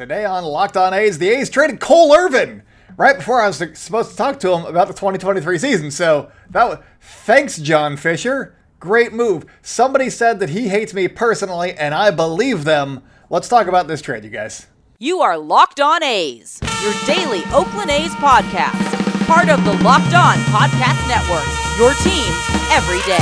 Today on Locked On A's, the A's traded Cole Irvin right before I was supposed to talk to him about the 2023 season. So that was, thanks, John Fisher. Great move. Somebody said that he hates me personally, and I believe them. Let's talk about this trade, you guys. You are Locked On A's, your daily Oakland A's podcast. Part of the Locked On Podcast Network, your team every day.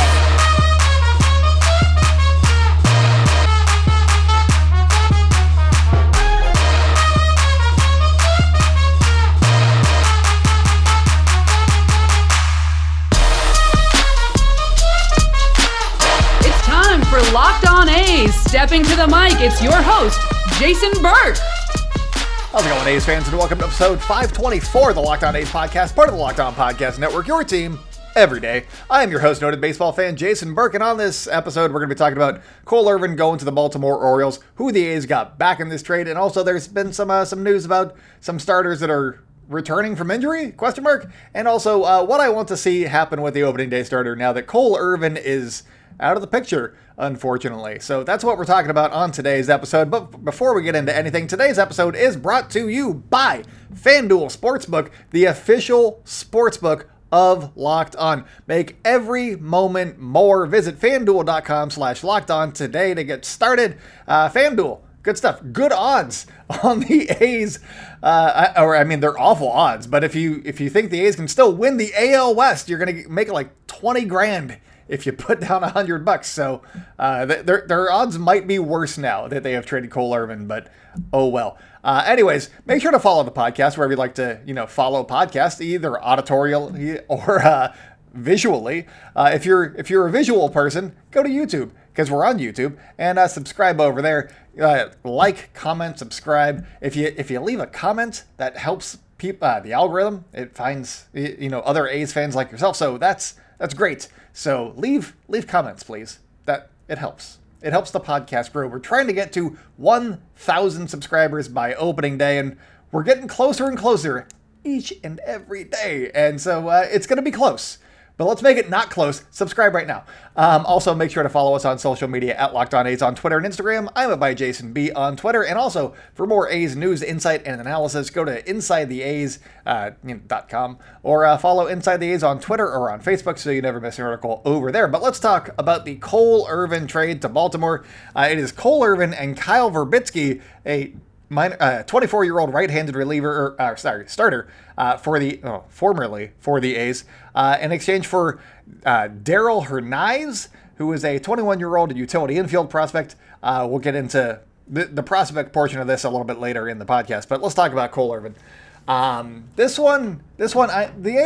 Locked On A's, stepping to the mic, it's your host, Jason Burke. How's it going, A's fans, and welcome to episode 524 of the Locked On A's podcast, part of the Locked On Podcast Network, your team every day. I am your host, noted baseball fan Jason Burke, and on this episode, we're going to be talking about Cole Irvin going to the Baltimore Orioles, who the A's got back in this trade, and also there's been some news about some starters that are returning from injury, question mark, and also what I want to see happen with the opening day starter now that Cole Irvin is out of the picture, unfortunately. So that's what we're talking about on today's episode. But before we get into anything, today's episode is brought to you by FanDuel Sportsbook, the official sportsbook of Locked On. Make every moment more. Visit FanDuel.com/LockedOn today to get started. FanDuel, good stuff. Good odds on the A's. They're awful odds. But if you think the A's can still win the AL West, you're going to make it like 20 grand if you put down $100, so their odds might be worse now that they have traded Cole Irvin, but oh well. Anyways, make sure to follow the podcast wherever you'd like to, follow podcasts, either auditorially or visually. If you're a visual person, go to YouTube, because we're on YouTube, and subscribe over there. Like, comment, subscribe. If you leave a comment, that helps the algorithm. It finds other A's fans like yourself, so that's great. So leave comments, please. That it helps. It helps the podcast grow. We're trying to get to 1,000 subscribers by opening day, and we're getting closer and closer each and every day. And so it's going to be close. But let's make it not close. Subscribe right now. Also, make sure to follow us on social media at Locked On A's on Twitter and Instagram. I'm at @byjasonb on Twitter. And also, for more A's news, insight, and analysis, go to InsideTheA's.com or follow Inside the A's on Twitter or on Facebook so you never miss an article over there. But let's talk about the Cole Irvin trade to Baltimore. It is Cole Irvin and Kyle Verbitsky, a 24-year-old right-handed starter formerly for the A's, in exchange for Darell Hernaiz, who is a 21-year-old utility infield prospect. We'll get into the prospect portion of this a little bit later in the podcast, but let's talk about Cole Irvin. The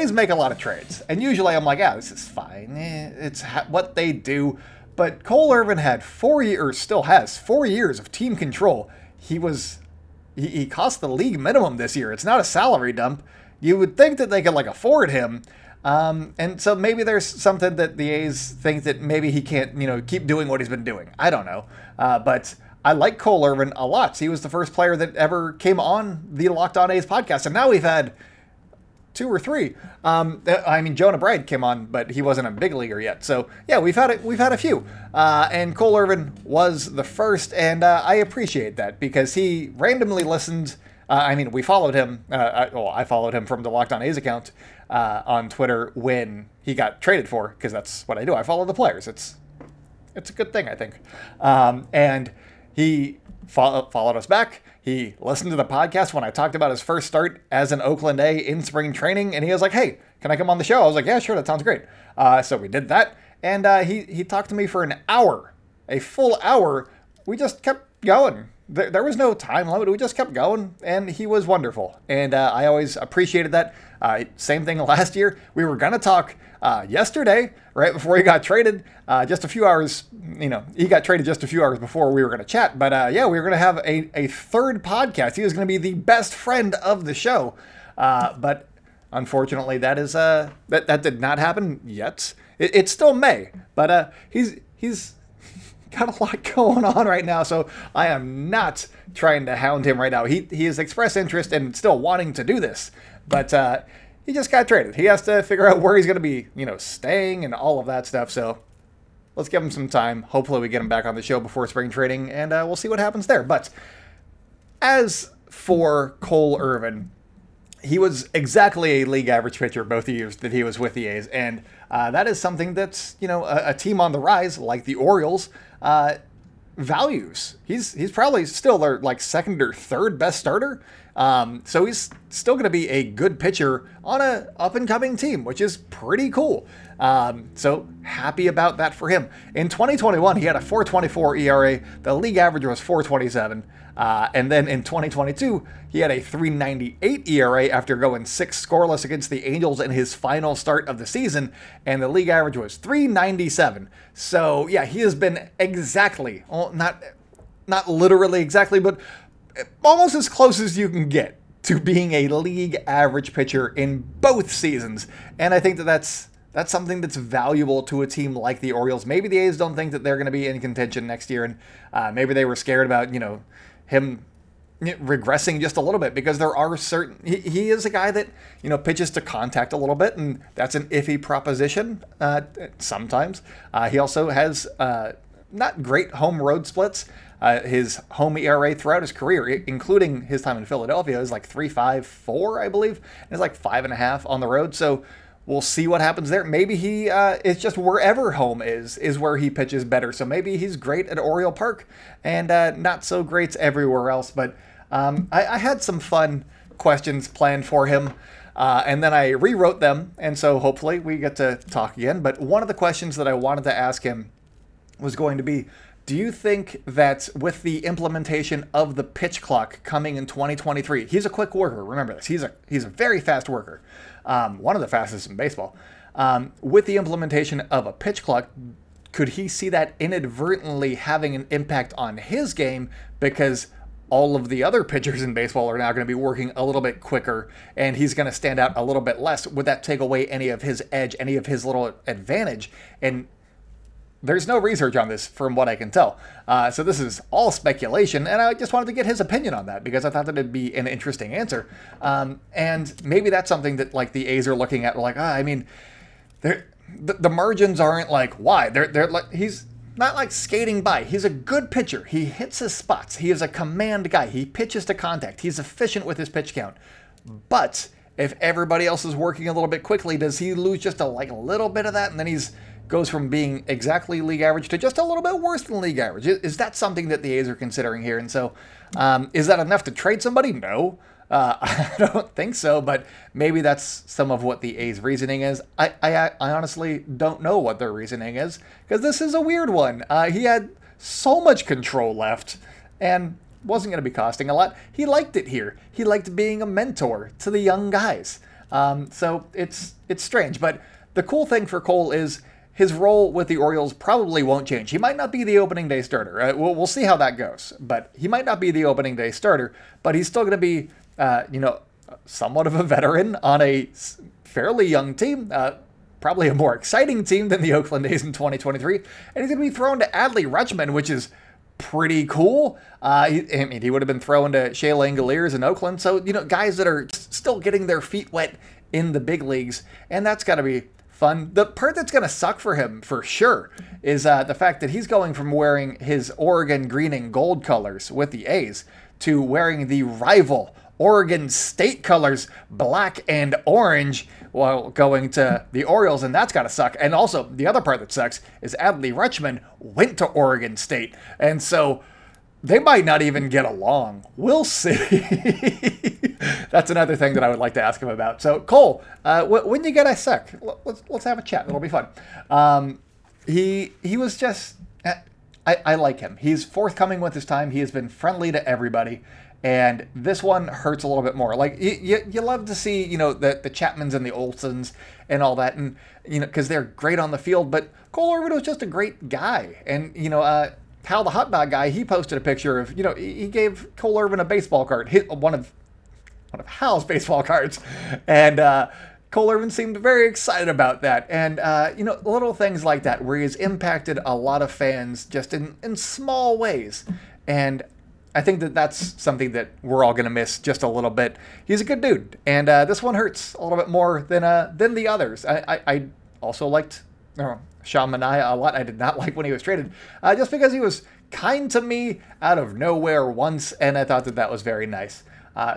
A's make a lot of trades, and usually I'm like, this is fine. It's what they do. But Cole Irvin had 4 years, still has 4 years of team control. He cost the league minimum this year. It's not a salary dump. You would think that they could afford him. And so maybe there's something that the A's think that maybe he can't, keep doing what he's been doing. I don't know. But I like Cole Irvin a lot. He was the first player that ever came on the Locked On A's podcast. And now we've had two or three. Jonah Bride came on, but he wasn't a big leaguer yet. So yeah, we've had a few. And Cole Irvin was the first, and I appreciate that because he randomly listened. We followed him. I followed him from the Locked On A's account on Twitter when he got traded for, because that's what I do. I follow the players. It's a good thing, I think. And he followed us back. He listened to the podcast when I talked about his first start as an Oakland A in spring training, and he was like, hey, can I come on the show? I was like, yeah, sure, that sounds great. So we did that, and he talked to me for an hour, a full hour. We just kept going. There was no time limit. We just kept going, and he was wonderful, and I always appreciated that. Same thing last year. We were going to talk yesterday, right before he got traded, just a few hours, he got traded just a few hours before we were going to chat. But we were going to have a third podcast. He was going to be the best friend of the show. But unfortunately, that is that did not happen yet. It still may, but he's got a lot going on right now, so I am not trying to hound him right now. He has expressed interest and still wanting to do this, but he just got traded. He has to figure out where he's going to be, staying and all of that stuff. So let's give him some time. Hopefully we get him back on the show before spring training, and we'll see what happens there. But as for Cole Irvin. He was exactly a league average pitcher both years that he was with the A's, and that is something that's, you know, a team on the rise like the Orioles values. He's probably still their like second or third best starter, so he's still going to be a good pitcher on a up and coming team, which is pretty cool. So happy about that for him. In 2021, he had a 4.24 ERA. The league average was 4.27. And then in 2022, he had a 3.98 ERA after going six scoreless against the Angels in his final start of the season, and the league average was 3.97. So yeah, he has been exactly, well, not literally exactly, but almost as close as you can get to being a league average pitcher in both seasons. And I think that that's something that's valuable to a team like the Orioles. Maybe the A's don't think that they're going to be in contention next year, and maybe they were scared about, you know, him regressing just a little bit, because there are certain, he is a guy that, you know, pitches to contact a little bit, and that's an iffy proposition sometimes. He also has not great home road splits. His home ERA throughout his career, including his time in Philadelphia, is like 3.54, I believe, and it's like 5.5 on the road. So we'll see what happens there. Maybe he, it's just wherever home is where he pitches better. So maybe he's great at Oriole Park and not so great everywhere else. But I had some fun questions planned for him, and then I rewrote them. And so hopefully we get to talk again. But one of the questions that I wanted to ask him was going to be, do you think that with the implementation of the pitch clock coming in 2023, he's a quick worker, remember this, he's a very fast worker, one of the fastest in baseball, with the implementation of a pitch clock, could he see that inadvertently having an impact on his game, because all of the other pitchers in baseball are now going to be working a little bit quicker, and he's going to stand out a little bit less? Would that take away any of his edge, any of his little advantage? And there's no research on this from what I can tell. So this is all speculation, and I just wanted to get his opinion on that because I thought that it'd be an interesting answer. And maybe that's something that like the A's are looking at, like, I mean, the margins aren't like wide. They're like, he's not like skating by. He's a good pitcher. He hits his spots. He is a command guy. He pitches to contact. He's efficient with his pitch count. But if everybody else is working a little bit quickly, does he lose just a like little bit of that? And then he's goes from being exactly league average to just a little bit worse than league average. Is that something that the A's are considering here? And so is that enough to trade somebody? No, I don't think so, but maybe that's some of what the A's reasoning is. I honestly don't know what their reasoning is, because this is a weird one. He had so much control left and wasn't going to be costing a lot. He liked it here. He liked being a mentor to the young guys. So it's strange, but the cool thing for Cole is his role with the Orioles probably won't change. He might not be the opening day starter. We'll see how that goes. But he might not be the opening day starter, but he's still going to be, you know, somewhat of a veteran on a fairly young team, probably a more exciting team than the Oakland A's in 2023. And he's going to be thrown to Adley Rutschman, which is pretty cool. I mean, he would have been thrown to Shay Langeliers in Oakland. So, you know, guys that are still getting their feet wet in the big leagues. And that's got to be fun. The part that's going to suck for him, for sure, is the fact that he's going from wearing his Oregon green and gold colors with the A's to wearing the rival Oregon State colors, black and orange, while going to the Orioles, and that's got to suck. And also, the other part that sucks is Adley Rutschman went to Oregon State, and so they might not even get along. We'll see. That's another thing that I would like to ask him about. So, Cole, when you get a sec, let's have a chat. It'll be fun. He was just, I like him. He's forthcoming with his time. He has been friendly to everybody. And this one hurts a little bit more. Like, you love to see, you know, the Chapmans and the Olsons and all that, and, you know, because they're great on the field. But Cole Irvin was just a great guy. And, you know, Hal, the hot dog guy, he posted a picture of, you know, he gave Cole Irvin a baseball card, one of Hal's baseball cards, and Cole Irvin seemed very excited about that. And, you know, little things like that where he's impacted a lot of fans just in small ways. And I think that that's something that we're all going to miss just a little bit. He's a good dude, and this one hurts a little bit more than the others. I also liked Sean Manaea a lot. I did not like when he was traded, just because he was kind to me out of nowhere once, and I thought that was very nice.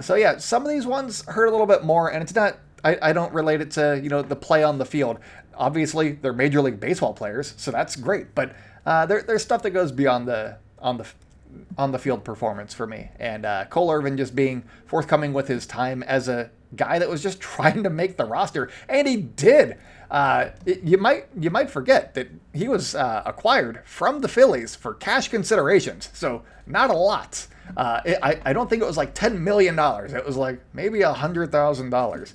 So yeah, some of these ones hurt a little bit more, and it's not, I don't relate it to, you know, the play on the field. Obviously, they're Major League Baseball players, so that's great. But there's stuff that goes beyond the field performance for me. And Cole Irvin just being forthcoming with his time as a guy that was just trying to make the roster, and he did. You might forget that he was acquired from the Phillies for cash considerations, so not a lot. I don't think it was like $10 million. It was like maybe $100,000.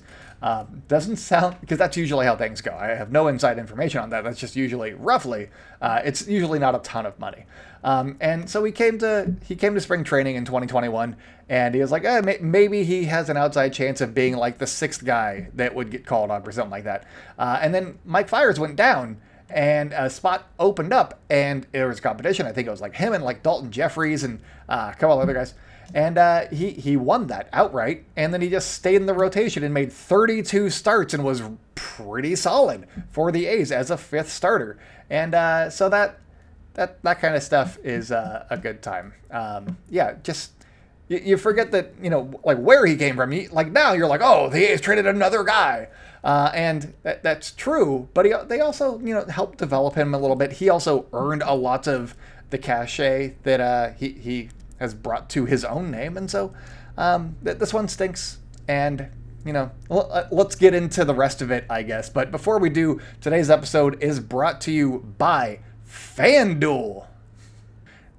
Doesn't sound, because that's usually how things go. I have no inside information on that. That's just usually roughly. It's usually not a ton of money. And so he came to spring training in 2021, and he was like, maybe he has an outside chance of being like the sixth guy that would get called up or something like that. And then Mike Fiers went down, and a spot opened up, and there was competition. I think it was like him and like Dalton Jeffries and a couple other guys. And he won that outright, and then he just stayed in the rotation and made 32 starts and was pretty solid for the A's as a fifth starter. And so that kind of stuff is a good time. Yeah, just you forget that, you know, like where he came from. Like now you're like, oh, the A's traded another guy. And that's true, but they also, you know, helped develop him a little bit. He also earned a lot of the cachet that he has brought to his own name, and so this one stinks. And you know, let's get into the rest of it, I guess. But before we do, today's episode is brought to you by FanDuel.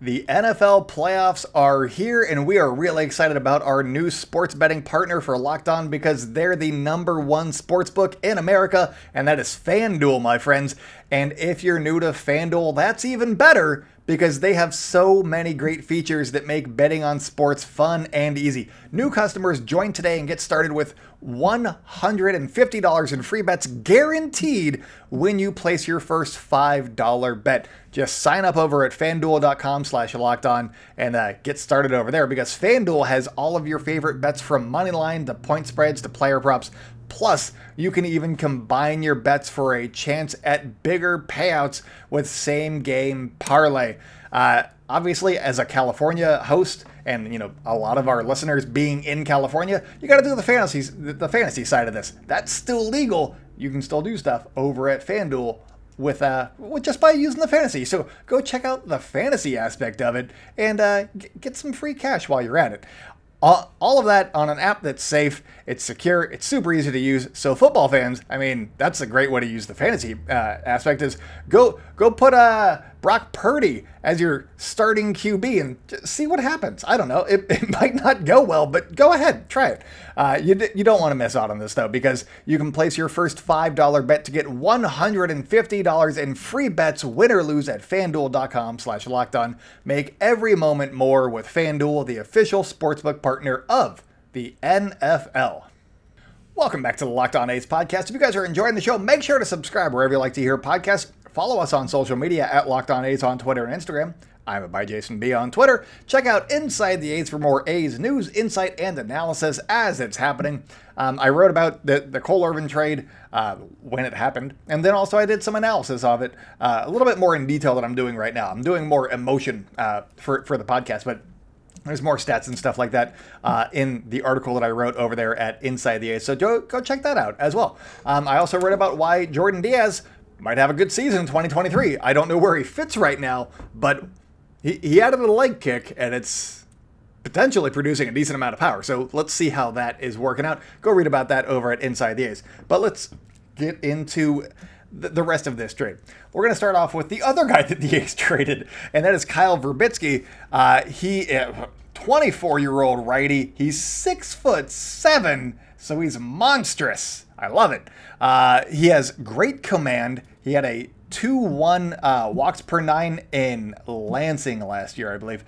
The NFL playoffs are here, and we are really excited about our new sports betting partner for Locked On, because they're the #1 sportsbook in America, and that is FanDuel, my friends. And if you're new to FanDuel, that's even better, because they have so many great features that make betting on sports fun and easy. New customers join today and get started with $150 in free bets guaranteed when you place your first $5 bet. Just sign up over at FanDuel.com/LockedOn and get started over there, because FanDuel has all of your favorite bets, from moneyline to point spreads to player props. Plus, you can even combine your bets for a chance at bigger payouts with same-game parlay. Obviously, as a California host, and you know, a lot of our listeners being in California, you got to do the fantasy side of this. That's still legal. You can still do stuff over at FanDuel with just by using the fantasy. So go check out the fantasy aspect of it and get some free cash while you're at it. All of that on an app that's safe, it's secure, it's super easy to use. So football fans, I mean, that's a great way to use the fantasy aspect, is go put Brock Purdy as your starting QB and just see what happens. I don't know, it might not go well, but go ahead, try it. You don't want to miss out on this, though, because you can place your first $5 bet to get $150 in free bets, win or lose, at FanDuel.com/LockedOn. Make every moment more with FanDuel, the official sportsbook partner of the NFL. Welcome back to the Locked On A's podcast. If you guys are enjoying the show, make sure to subscribe wherever you like to hear podcasts. Follow us on social media at Locked On A's on Twitter and Instagram. I'm by Jason B on Twitter. Check out Inside the A's for more A's news, insight, and analysis as it's happening. I wrote about the Cole Irvin trade when it happened, and then also I did some analysis of it, a little bit more in detail than I'm doing right now. I'm doing more emotion for the podcast, but there's more stats and stuff like that in the article that I wrote over there at Inside the A's. So go check that out as well. I also wrote about why Jordan Diaz might have a good season in 2023. I don't know where he fits right now, but he added a leg kick, and it's potentially producing a decent amount of power. So let's see how that is working out. Go read about that over at Inside the A's. But let's get into the rest of this trade. We're going to start off with the other guy that the A's traded, and that is Kyle Verbitsky. He 24-year-old righty. He's 6'7", so he's monstrous. I love it. He has great command. He had a 2.1 walks per nine in Lansing last year, I believe.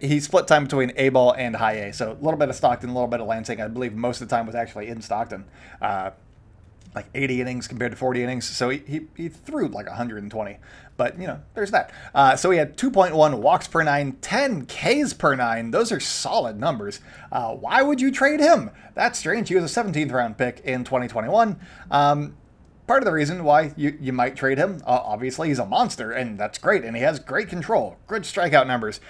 He split time between A-ball and high A, so a little bit of Stockton, a little bit of Lansing. I believe most of the time was actually in Stockton, like 80 innings compared to 40 innings. So he threw like 120, but you know, there's that. So he had 2.1 walks per nine, 10 Ks per nine. Those are solid numbers. Why would you trade him? That's strange. He was a 17th round pick in 2021. Part of the reason why you might trade him, obviously he's a monster, and that's great, and he has great control, good strikeout numbers.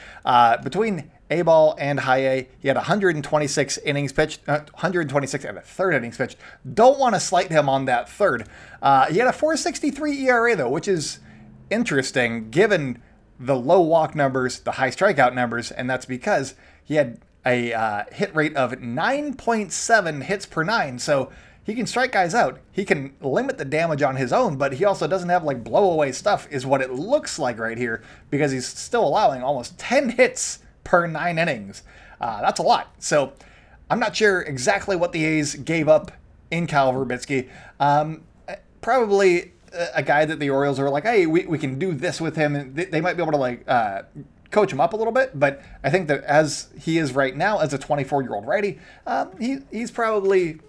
Between A-ball and high A. He had 126 innings pitched, 126 and a third innings pitched. Don't want to slight him on that third. He had a 4.63 ERA, though, which is interesting given the low walk numbers, the high strikeout numbers, and that's because he had a hit rate of 9.7 hits per nine. So he can strike guys out. He can limit the damage on his own, but he also doesn't have like blowaway stuff is what it looks like right here because he's still allowing almost 10 hits per nine innings. That's a lot. So I'm not sure exactly what the A's gave up in Kyle Verbitsky. Probably a guy that the Orioles are like, hey, we can do this with him. And they might be able to like coach him up a little bit. But I think that as he is right now, as a 24-year-old righty, he's probably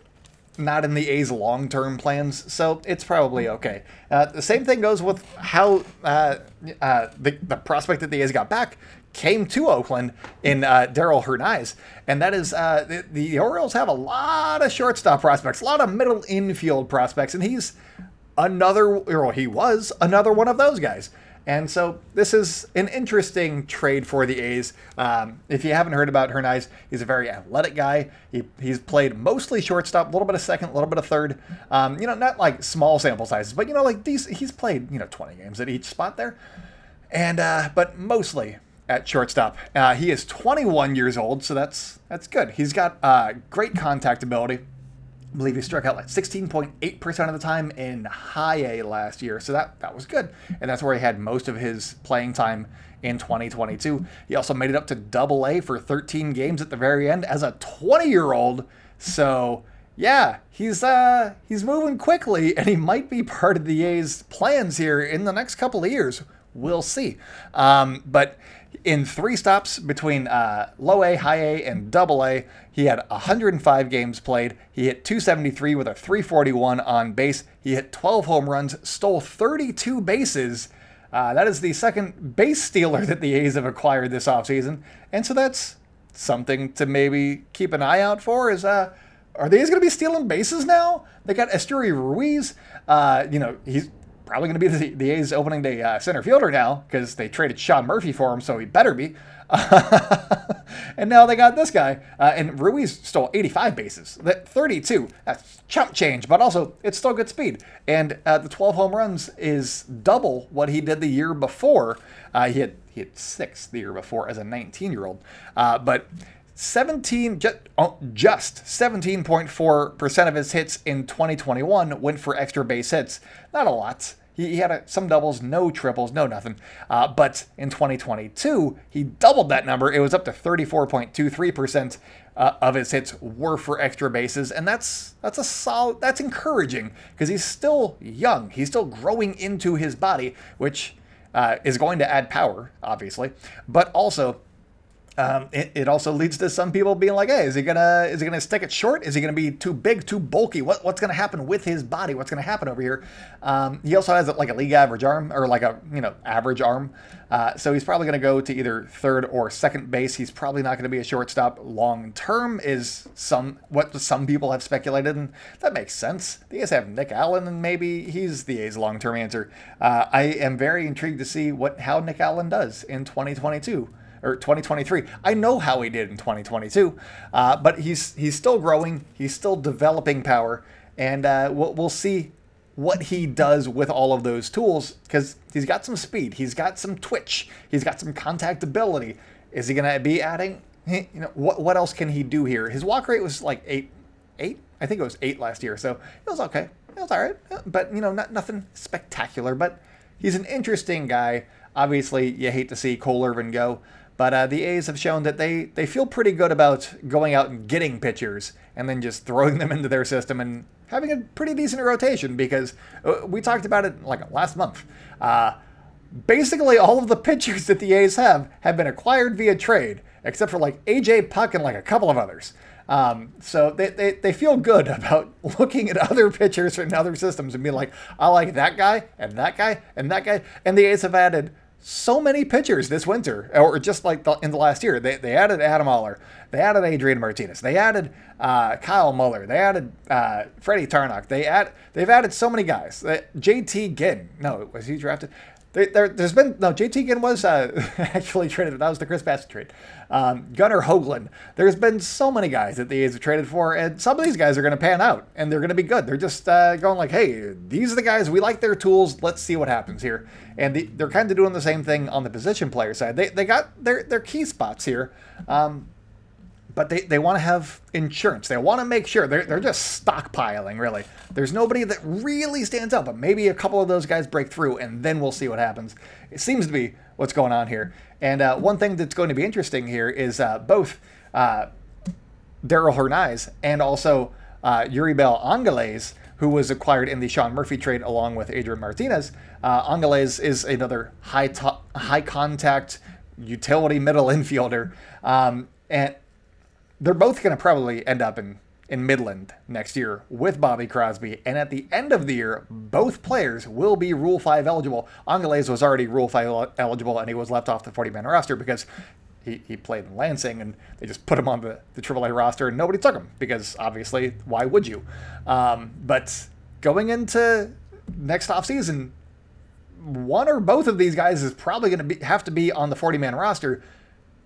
not in the A's long-term plans, so it's probably okay. The same thing goes with how the prospect that the A's got back came to Oakland in Darell Hernaiz, and that is the Orioles have a lot of shortstop prospects, a lot of middle infield prospects, and he was another one of those guys. And so this is an interesting trade for the A's. If you haven't heard about Hernaiz, he's a very athletic guy. He's played mostly shortstop, a little bit of second, a little bit of third. Not like small sample sizes, but he's played 20 games at each spot there, and but mostly at shortstop. He is 21 years old, so that's good. He's got great contact ability. I believe he struck out like 16.8% of the time in high A last year, so that was good, and that's where he had most of his playing time in 2022. He also made it up to AA for 13 games at the very end as a 20-year-old, so yeah, he's moving quickly, and he might be part of the A's plans here in the next couple of years. We'll see. But in three stops between low A, high A, and AA, he had 105 games played. He hit .273 with a .341 on base. He hit 12 home runs, stole 32 bases. That is the second base stealer that the A's have acquired this offseason. And so that's something to maybe keep an eye out for is, are the A's going to be stealing bases now? They got Asturi Ruiz. He's probably going to be the A's opening day center fielder now because they traded Sean Murphy for him, so he better be. And now they got this guy. And Ruiz stole 85 bases. 32. That's chump change, but also it's still good speed. And the 12 home runs is double what he did the year before. He had 6 the year before as a 19-year-old. But 17 17.4% of his hits in 2021 went for extra base hits. Not a lot. He had some doubles, no triples, no nothing. But in 2022, he doubled that number. It was up to 34.23% of his hits were for extra bases, and that's encouraging because he's still young. He's still growing into his body, which is going to add power, obviously, but also. It also leads to some people being like, "Hey, is he gonna stick it short? Is he gonna be too big, too bulky? What's gonna happen with his body? What's gonna happen over here?" He also has like a league average arm or like a average arm, so he's probably gonna go to either third or second base. He's probably not gonna be a shortstop long term. Is what some people have speculated, and that makes sense. The A's have Nick Allen, and maybe he's the A's long term answer. I am very intrigued to see how Nick Allen does in 2022. Or 2023. I know how he did in 2022, but he's still growing. He's still developing power, and we'll see what he does with all of those tools because he's got some speed. He's got some twitch. He's got some contact ability. Is he going to be adding? What else can he do here? His walk rate was like 8. I think it was 8 last year, so it was okay. It was all right, but nothing spectacular. But he's an interesting guy. Obviously, you hate to see Cole Irvin go. But the A's have shown that they feel pretty good about going out and getting pitchers and then just throwing them into their system and having a pretty decent rotation because we talked about it like last month. Basically, all of the pitchers that the A's have been acquired via trade, except for like A.J. Puck and like a couple of others. So they feel good about looking at other pitchers from other systems and being like, I like that guy and that guy and that guy. And the A's have added so many pitchers this winter, or just like in the last year. They added Adam Aller. They added Adrian Martinez. They added Kyle Muller. They added Freddie Tarnock. They've added so many guys. JT Ginn. No, was he drafted? There's been no JT Ginn was actually traded. That was the Chris Bassett trade. Gunnar Hoglund. There's been so many guys that the A's have traded for, and some of these guys are going to pan out and they're going to be good. They're just going like, hey, these are the guys we like their tools. Let's see what happens here. And they're kind of doing the same thing on the position player side. They got their key spots here, but they want to have insurance. They want to make sure they're just stockpiling, really. There's nobody that really stands out, but maybe a couple of those guys break through, and then we'll see what happens. It seems to be what's going on here. And one thing that's going to be interesting here is both Darell Hernaiz and also Yuribel Angeles, who was acquired in the Sean Murphy trade along with Adrian Martinez. Angeles is another high contact utility middle infielder, and they're both going to probably end up in Midland next year with Bobby Crosby. And at the end of the year, both players will be Rule 5 eligible. Angeles was already Rule 5 eligible, and he was left off the 40-man roster because he played in Lansing, and they just put him on the AAA roster, and nobody took him because, obviously, why would you? But going into next offseason, one or both of these guys is probably going to have to be on the 40-man roster.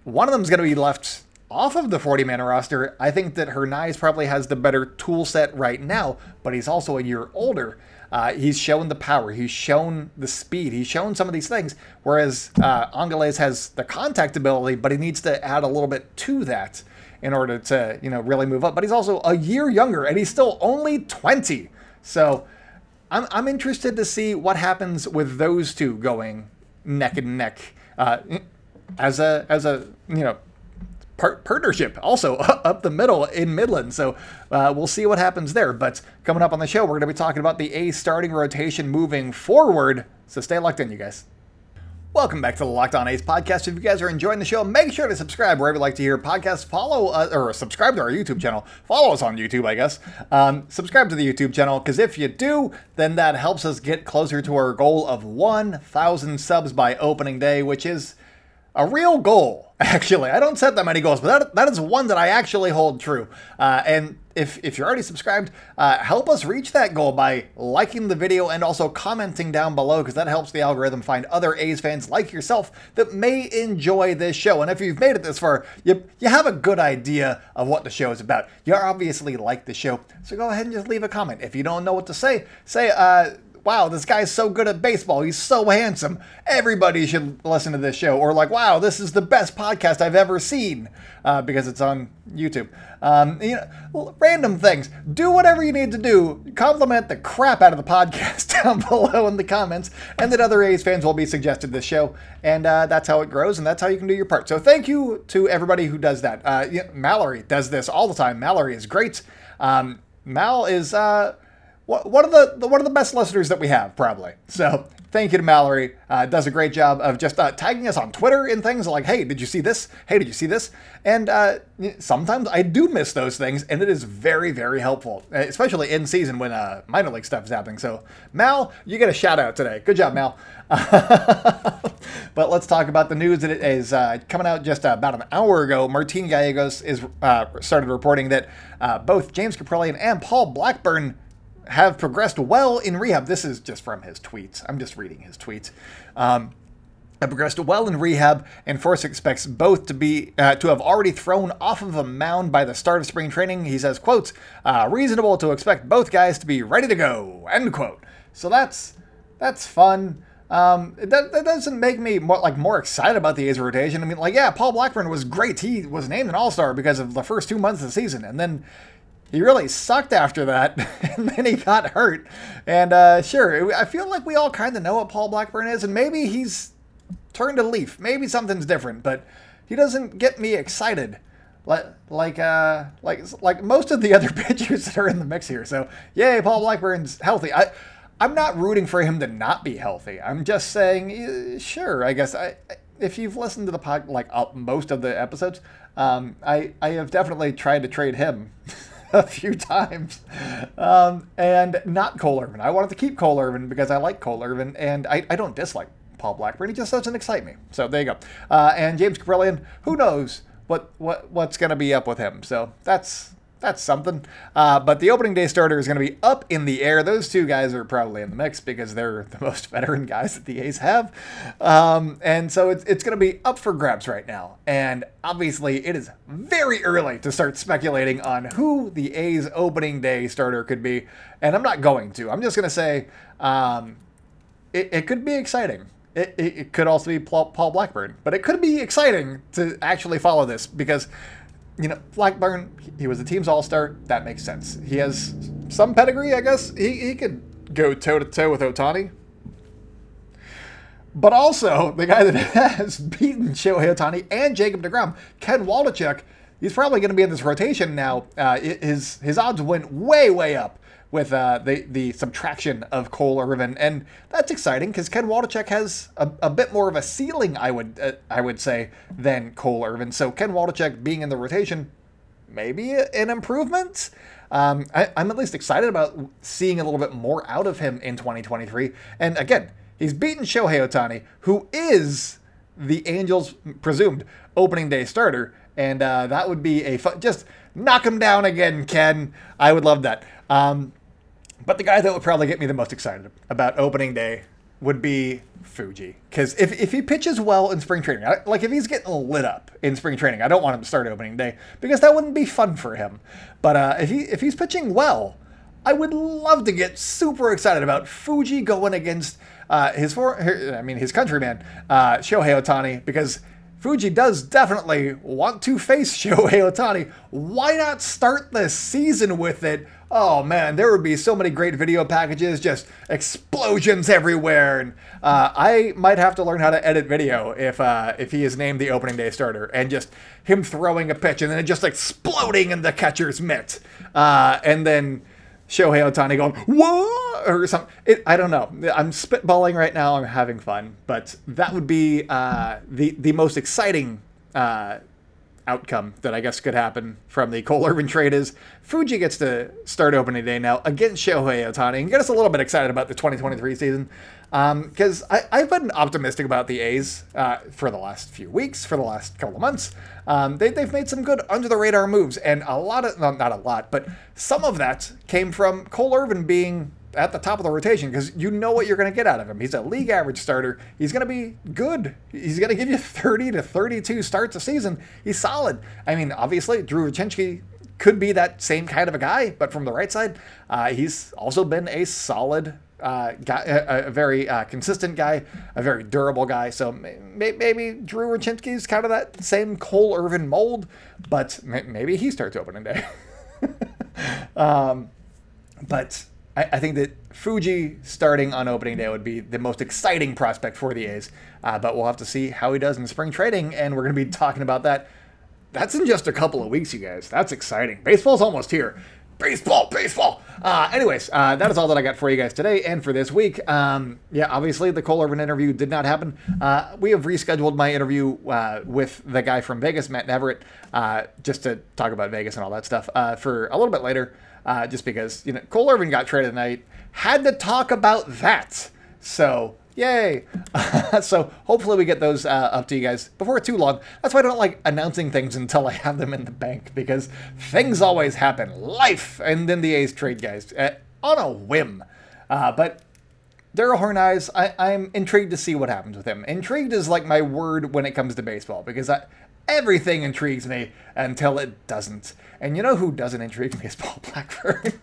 One of them is going to be left off of the 40-man roster. I think that Hernaiz probably has the better tool set right now, but he's also a year older. He's shown the power. He's shown the speed. He's shown some of these things, whereas Angeles has the contact ability, but he needs to add a little bit to that in order to, really move up. But he's also a year younger, and he's still only 20. So I'm interested to see what happens with those two going neck and neck as a partnership also up the middle in Midland. So we'll see what happens there. But coming up on the show, we're going to be talking about the A's starting rotation moving forward. So stay locked in, you guys. Welcome back to the Locked On A's podcast. If you guys are enjoying the show, make sure to subscribe wherever you like to hear podcasts. Follow or subscribe to our YouTube channel. Follow us on YouTube, I guess. Subscribe to the YouTube channel, because if you do, then that helps us get closer to our goal of 1,000 subs by opening day, which is a real goal, actually. I don't set that many goals, but that is one that I actually hold true. And if you're already subscribed, help us reach that goal by liking the video and also commenting down below, because that helps the algorithm find other A's fans like yourself that may enjoy this show. And if you've made it this far, you have a good idea of what the show is about. You obviously like the show, so go ahead and just leave a comment. If you don't know what to say, say, wow, this guy's so good at baseball. He's so handsome. Everybody should listen to this show. Or like, wow, this is the best podcast I've ever seen, because it's on YouTube. Random things. Do whatever you need to do. Compliment the crap out of the podcast down below in the comments, and that other A's fans will be suggested this show. And that's how it grows, and that's how you can do your part. So thank you to everybody who does that. Mallory does this all the time. Mallory is great. Mal is... One of the best listeners that we have, probably. So thank you to Mallory. Does a great job of just tagging us on Twitter and things like, hey, did you see this? Hey, did you see this? And sometimes I do miss those things, and it is very, very helpful, especially in season when minor league stuff is happening. So Mal, you get a shout out today. Good job, Mal. But let's talk about the news that is coming out just about an hour ago. Martin Gallegos is started reporting that both James Caprillion and Paul Blackburn have progressed well in rehab. This is just from his tweets. I'm just reading his tweets. Have progressed well in rehab, and Force expects both to be to have already thrown off of a mound by the start of spring training. He says, quotes, reasonable to expect both guys to be ready to go, end quote. So that's fun. That doesn't make me more excited about the A's rotation. I mean, Paul Blackburn was great. He was named an all-star because of the first 2 months of the season, and then he really sucked after that, and then he got hurt. And sure, I feel like we all kind of know what Paul Blackburn is, and maybe he's turned a leaf. Maybe something's different, but he doesn't get me excited like most of the other pitchers that are in the mix here. So, yay, Paul Blackburn's healthy. I'm not rooting for him to not be healthy. I'm just saying, sure, I guess. If you've listened to the podcast, most of the episodes, I have definitely tried to trade him a few times, and not Cole Irvin. I wanted to keep Cole Irvin because I like Cole Irvin, and I don't dislike Paul Blackburn. He just doesn't excite me. So there you go. And James Caprillion, who knows what's going to be up with him. So that's that's something. But the opening day starter is going to be up in the air. Those two guys are probably in the mix because they're the most veteran guys that the A's have. And so it's going to be up for grabs right now. And obviously it is very early to start speculating on who the A's opening day starter could be. And I'm not going to. I'm just going to say it could be exciting. It could also be Paul Blackburn, but it could be exciting to actually follow this because, you know, Blackburn, he was the team's all-star. That makes sense. He has some pedigree, I guess. He could go toe-to-toe with Ohtani. But also, the guy that has beaten Shohei Ohtani and Jacob deGrom, Ken Waldichuk, he's probably going to be in this rotation now. His odds went way, way up with the subtraction of Cole Irvin. And that's exciting because Ken Waldichuk has a bit more of a ceiling, I would say, than Cole Irvin. So Ken Waldichuk being in the rotation, maybe an improvement. I'm at least excited about seeing a little bit more out of him in 2023. And again, he's beaten Shohei Ohtani, who is the Angels' presumed opening day starter. And that would be a fun, just knock him down again, Ken. I would love that. But the guy that would probably get me the most excited about opening day would be Fuji. Because if he pitches well in spring training, like if he's getting lit up in spring training, I don't want him to start opening day because that wouldn't be fun for him. But if he's pitching well, I would love to get super excited about Fuji going against his countryman, Shohei Ohtani, because Fuji does definitely want to face Shohei Ohtani. Why not start this season with it? Oh man, there would be so many great video packages, just explosions everywhere. And I might have to learn how to edit video if he is named the opening day starter, and just him throwing a pitch and then it just exploding in the catcher's mitt, and then Shohei Ohtani going, whoa, or something. I don't know. I'm spitballing right now. I'm having fun. But that would be the most exciting outcome that I guess could happen from the Cole Irvin trade is Fuji gets to start opening day now against Shohei Ohtani and get us a little bit excited about the 2023 season. Because I've been optimistic about the A's for the last few weeks, for the last couple of months. They've made some good under-the-radar moves, and not a lot, but some of that came from Cole Irvin being at the top of the rotation because you know what you're going to get out of him. He's a league average starter. He's going to be good. He's going to give you 30 to 32 starts a season. He's solid. I mean, obviously, Drew Wiecinski could be that same kind of a guy, but from the right side, he's also been a solid guy, a very consistent guy, a very durable guy. So maybe Drew Wiecinski is kind of that same Cole Irvin mold, but maybe he starts opening day. But I think that Fuji starting on opening day would be the most exciting prospect for the A's, but we'll have to see how he does in spring training, and we're going to be talking about that. That's in just a couple of weeks, you guys. That's exciting. Baseball's almost here. Baseball. Anyways, that is all that I got for you guys today and for this week. Obviously the Cole Irvin interview did not happen. We have rescheduled my interview with the guy from Vegas, Matt Neverett, just to talk about Vegas and all that stuff for a little bit later, just because, you know, Cole Irvin got traded tonight. Had to talk about that. So yay. So hopefully we get those up to you guys before too long. That's why I don't like announcing things until I have them in the bank, because things always happen. Life. And then the A's trade guys on a whim. But Darell Hernaiz, I'm intrigued to see what happens with him. Intrigued is like my word when it comes to baseball, because everything intrigues me until it doesn't. And you know who doesn't intrigue me is Paul Blackburn.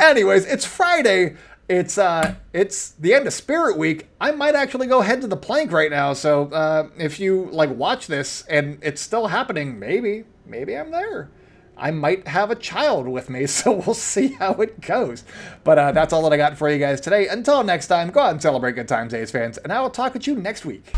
Anyways, it's Friday. It's the end of Spirit Week. I might actually go head to the plank right now. So if you watch this and it's still happening, maybe I'm there. I might have a child with me, so we'll see how it goes. But that's all that I got for you guys today. Until next time, go out and celebrate good times, A's fans, and I will talk with you next week.